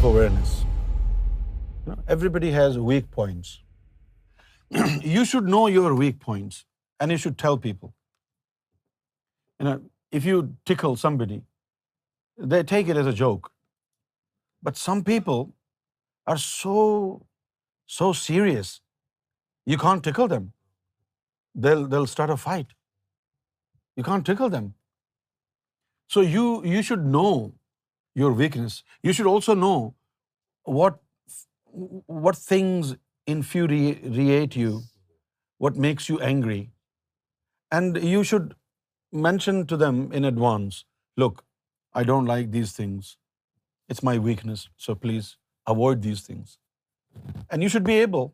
self-awareness. Everybody has weak points. You should know your weak points, and you should tell people. If you tickle somebody, they take it as a joke. But some people are so serious, you can't tickle them. They'll start a fight. You can't tickle them. So you should know your weakness. You should also know what things infuriate you, what makes you angry. And you should mention to them in advance, look, I don't like these things. It's my weakness, so please avoid these things. And you should be able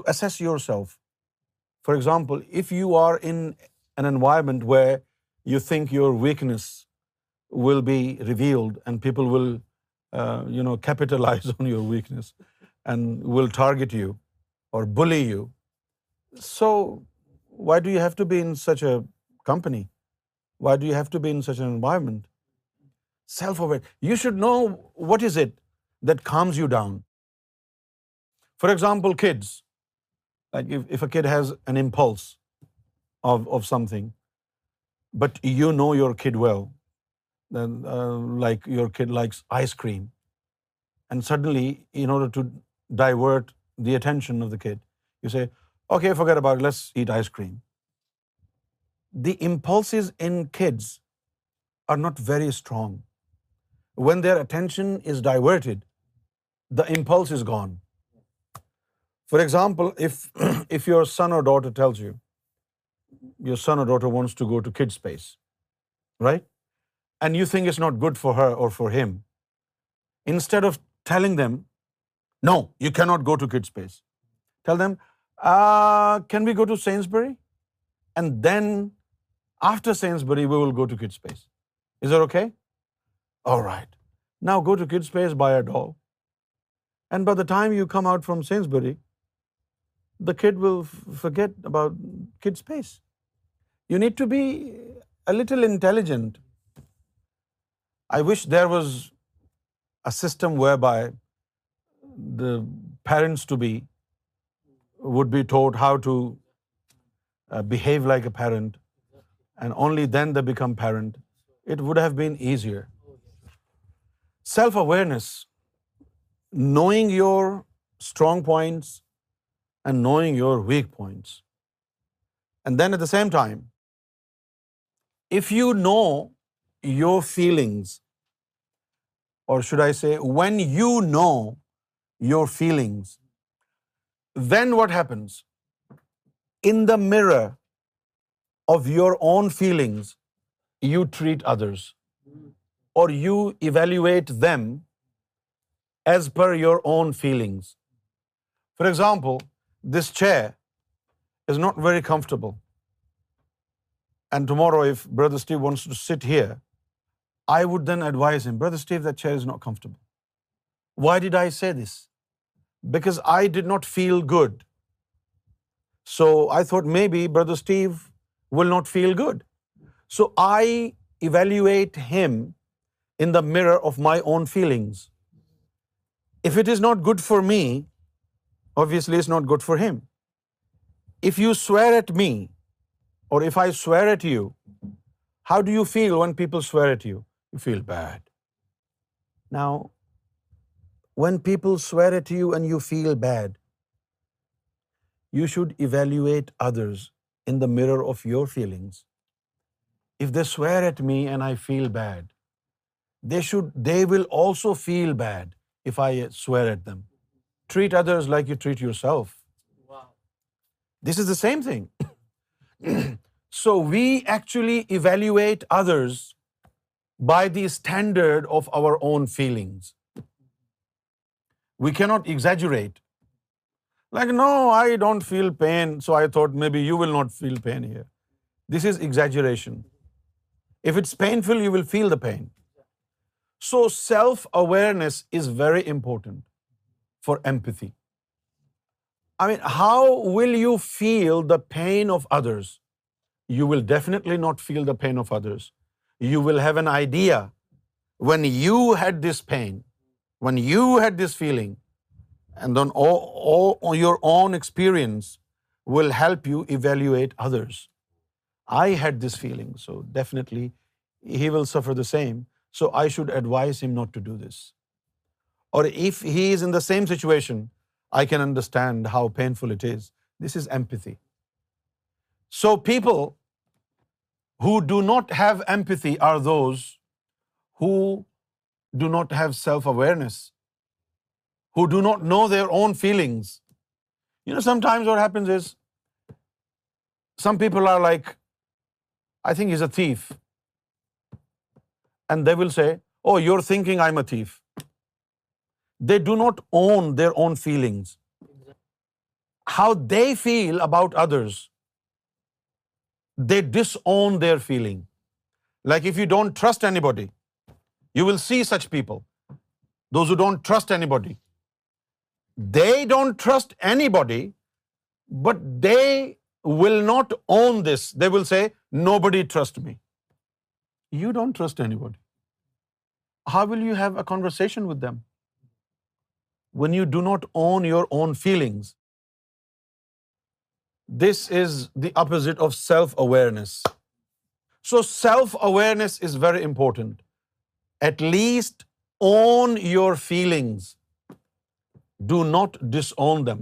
to assess yourself. For example, if you are in an environment where you think your weakness will be revealed and people will capitalize on your weakness and will target you or bully you, so why do you have to be in such a company? Why do you have to be in such an environment? Self-aware. You should know what is it that calms you down. For example, kids. Like if a kid has an impulse of something, but you know your kid well, then like your kid likes ice cream, and suddenly in order to divert the attention of the kid, you say, okay, forget about it, let's eat ice cream. The impulses in kids are not very strong. When their attention is diverted, the impulse is gone. For example, if your son or daughter tells you, your son or daughter wants to go to kids' space, right? And you think it's not good for her or for him. Instead of telling them, no, you cannot go to kids' space, tell them, can we go to Sainsbury? And then after Sainsbury, we will go to kids' space. Is that okay? All right. Now go to kids' space, buy a doll. And by the time you come out from Sainsbury, the kid will forget about kids' space. You need to be a little intelligent. I wish there was a system whereby the parents-to-be would be taught how to behave like a parent, and only then they become parent. It would have been easier. Self-awareness, knowing your strong points and knowing your weak points. And then at the same time, if you know your feelings, or should I say, when you know your feelings, then what happens? In the mirror of your own feelings, you treat others, or you evaluate them as per your own feelings. For example, this chair is not very comfortable. And tomorrow, if Brother Steve wants to sit here, I would then advise him, Brother Steve, that chair is not comfortable. Why did I say this? Because I did not feel good. So I thought maybe Brother Steve will not feel good. So I evaluate him in the mirror of my own feelings. If it is not good for me, obviously it's not good for him. If you swear at me, or if I swear at you, how do you feel when people swear at you? You feel bad. Now, when people swear at you and you feel bad, you should evaluate others in the mirror of your feelings. If they swear at me and I feel bad, they will also feel bad if I swear at them. Treat others like you treat yourself. Wow. This is the same thing. So we actually evaluate others by the standard of our own feelings. We cannot exaggerate. Like, no, I don't feel pain, so I thought maybe you will not feel pain here. This is exaggeration. If it's painful, you will feel the pain. So self-awareness is very important for empathy. I mean, how will you feel the pain of others? You will definitely not feel the pain of others. You will have an idea when you had this pain, when you had this feeling, and then all your own experience will help you evaluate others. I had this feeling, so definitely he will suffer the same, so I should advise him not to do this. Or if he is in the same situation, I can understand how painful it is. This is empathy. So people who do not have empathy are those who do not have self-awareness, who do not know their own feelings. You know, sometimes what happens is, some people are like, I think he's a thief. And they will say, oh, you're thinking I'm a thief. They do not own their own feelings. How they feel about others, they disown their feeling. Like if you don't trust anybody, you will see such people. Those who don't trust anybody. They don't trust anybody, but they will not own this. They will say, nobody trusts me. You don't trust anybody. How will you have a conversation with them? When you do not own your own feelings. This is the opposite of self-awareness. So self-awareness is very important. At least own your feelings. Do not disown them.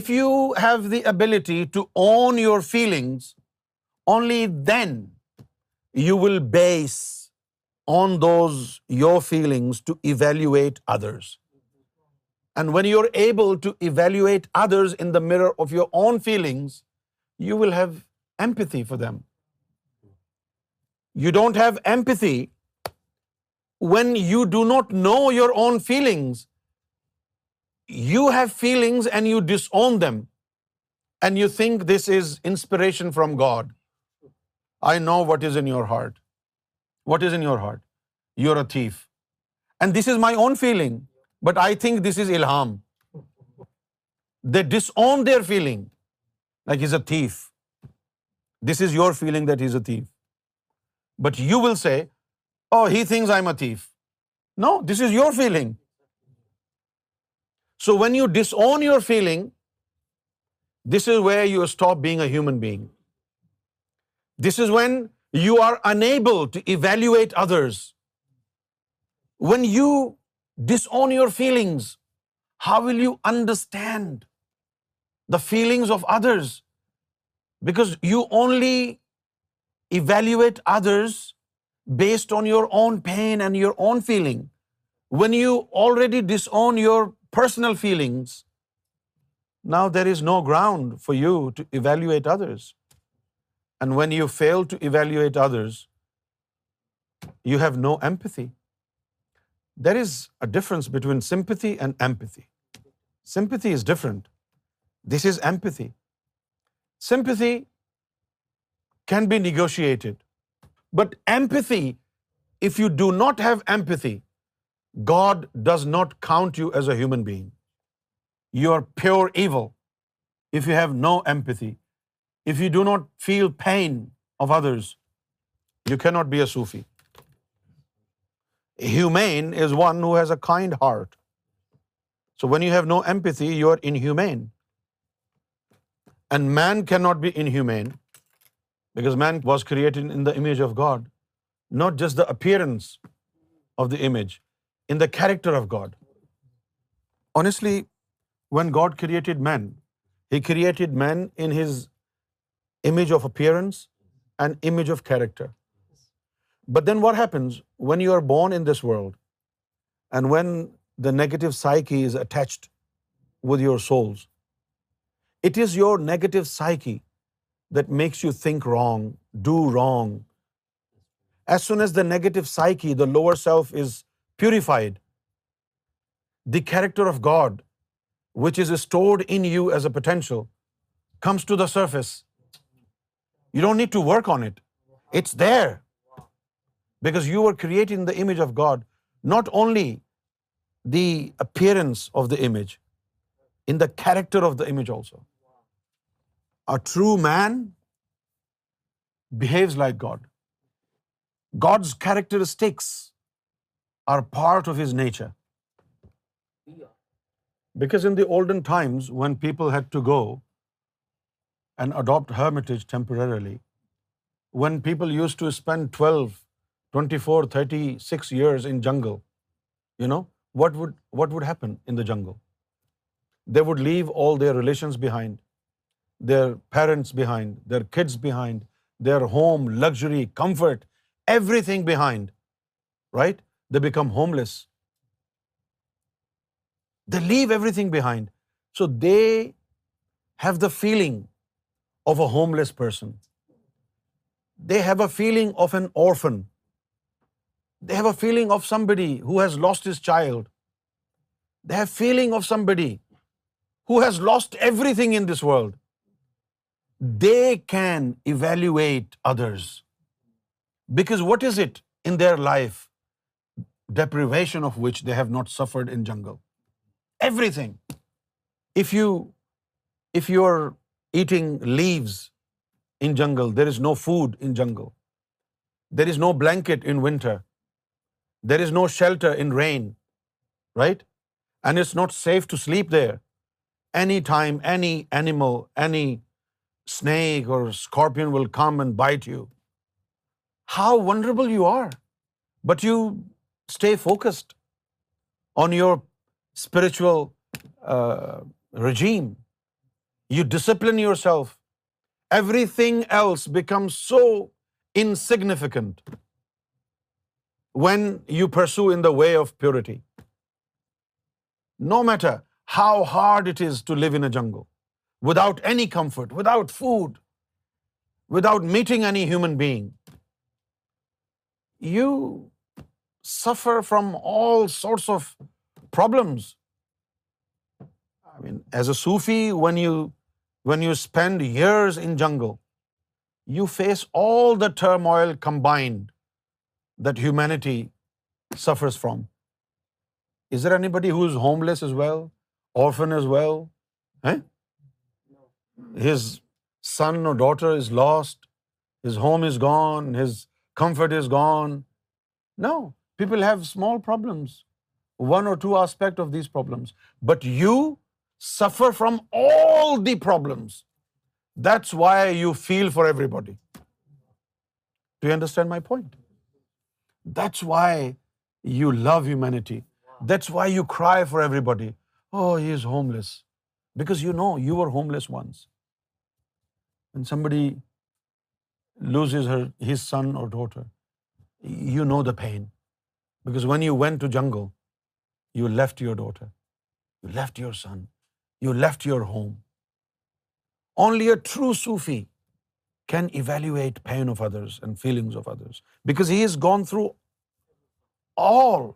If you have the ability to own your feelings, only then you will base on those your feelings to evaluate others. And when you're able to evaluate others in the mirror of your own feelings, you will have empathy for them. You don't have empathy when you do not know your own feelings. You have feelings and you disown them. And you think this is inspiration from God. I know what is in your heart. What is in your heart? You're a thief. And this is my own feeling, but I think this is ilham. They disown their feeling, like he's a thief. This is your feeling that he's a thief. But you will say, oh, he thinks I'm a thief. No, this is your feeling. So when you disown your feeling, this is where you stop being a human being. This is when you are unable to evaluate others. When you disown your feelings, how will you understand the feelings of others? Because you only evaluate others based on your own pain and your own feeling. When you already disown your personal feelings, now there is no ground for you to evaluate others. And when you fail to evaluate others, you have no empathy. There is a difference between sympathy and empathy. Sympathy is different. This is empathy. Sympathy can be negotiated. But empathy, if you do not have empathy, God does not count you as a human being. You are pure evil if you have no empathy. If you do not feel pain of others, you cannot be a Sufi. Humane is one who has a kind heart. So when you have no empathy, you are inhumane. And man cannot be inhumane because man was created in the image of God, not just the appearance of the image. In the character of God. Honestly, when God created man, He created man in His image of appearance and image of character. But then what happens when you are born in this world and when the negative psyche is attached with your souls? It is your negative psyche that makes you think wrong, do wrong. As soon as the negative psyche, the lower self, is purified, the character of God, which is stored in you as a potential, comes to the surface. You don't need to work on it. It's there. Because you were created in the image of God, not only the appearance of the image, in the character of the image also. A true man behaves like God. God's characteristics are part of his nature, because in the olden times when people had to go and adapt hermitage temporarily, when people used to spend 12, 24, 36 years in jungle, you know what would happen in the jungle? They would leave all their relations behind, their parents behind, their kids behind, their home, luxury, comfort, everything behind, right? They become homeless. They leave everything behind. So they have the feeling of a homeless person. They have a feeling of an orphan. They have a feeling of somebody who has lost his child. They have feeling of somebody who has lost everything in this world. They can evaluate others. Because what is it in their life, deprivation of which they have not suffered in jungle? Everything. If you are eating leaves in jungle, there is no food in jungle. There is no blanket in winter. There is no shelter in rain, right? And it's not safe to sleep there. Any time, any animal, any snake or scorpion will come and bite you. How vulnerable you are. But you stay focused on your spiritual regime. You discipline yourself. Everything else becomes so insignificant when you pursue in the way of purity. No matter how hard it is to live in a jungle, without any comfort, without food, without meeting any human being, you suffer from all sorts of problems. I mean, as a Sufi, when you spend years in jungle, you face all the turmoil combined that humanity suffers from. Is there anybody who is homeless as well, orphan as well? His son or daughter is lost, his home is gone, his comfort is gone. No, people have small problems, one or two aspect of these problems. But you suffer from all the problems. That's why you feel for everybody. Do you understand my point? That's why you love humanity. That's why you cry for everybody. Oh, he is homeless. Because you know you were homeless once. When somebody loses his son or daughter, you know the pain. Because when you went to jungle, you left your daughter, you left your son, you left your home. Only a true Sufi can evaluate pain of others and feelings of others, because he has gone through all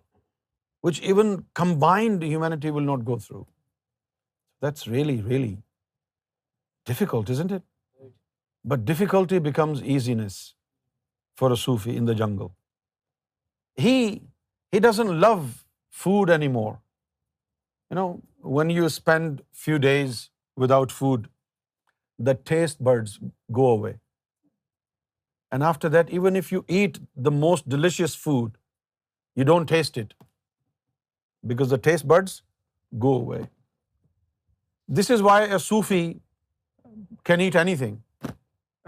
which even combined humanity will not go through. That's really, really difficult, isn't it? But difficulty becomes easiness for a Sufi in the jungle. He doesn't love food anymore. You know, when you spend few days without food, the taste buds go away. And after that, even if you eat the most delicious food, you don't taste it, because the taste buds go away. This is why a Sufi can eat anything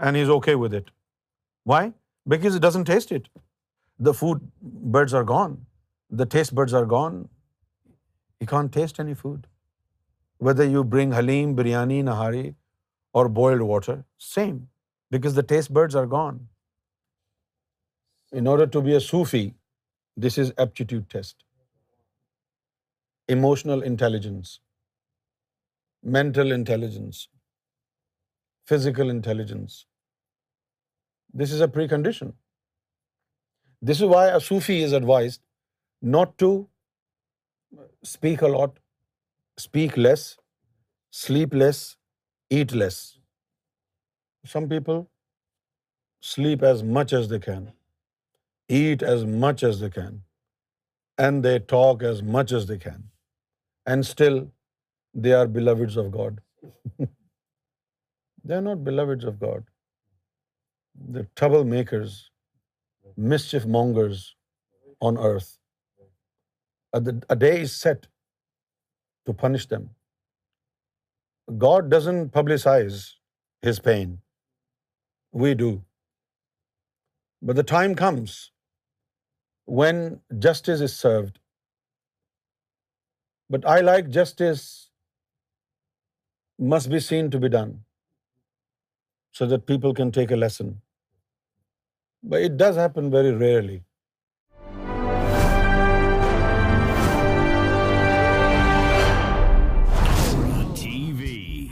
and is okay with it. Why? Because it doesn't taste it. The food buds are gone. The taste buds are gone. You can't taste any food. Whether you bring halim, biryani, nahari, or boiled water, same, because the taste buds are gone. In order to be a Sufi, this is aptitude test. Emotional intelligence, mental intelligence, physical intelligence. This is a precondition. This is why a Sufi is advised not to speak a lot, speak less, sleep less, eat less. Some people sleep as much as they can, eat as much as they can, and they talk as much as they can, and still they are beloveds of God. They are not beloveds of God. They're troublemakers, mischief mongers on earth. a day is set to punish them. God doesn't publicize his pain. We do. But the time comes when justice is served. But I like justice must be seen to be done so that people can take a lesson. But it does happen very rarely. TV,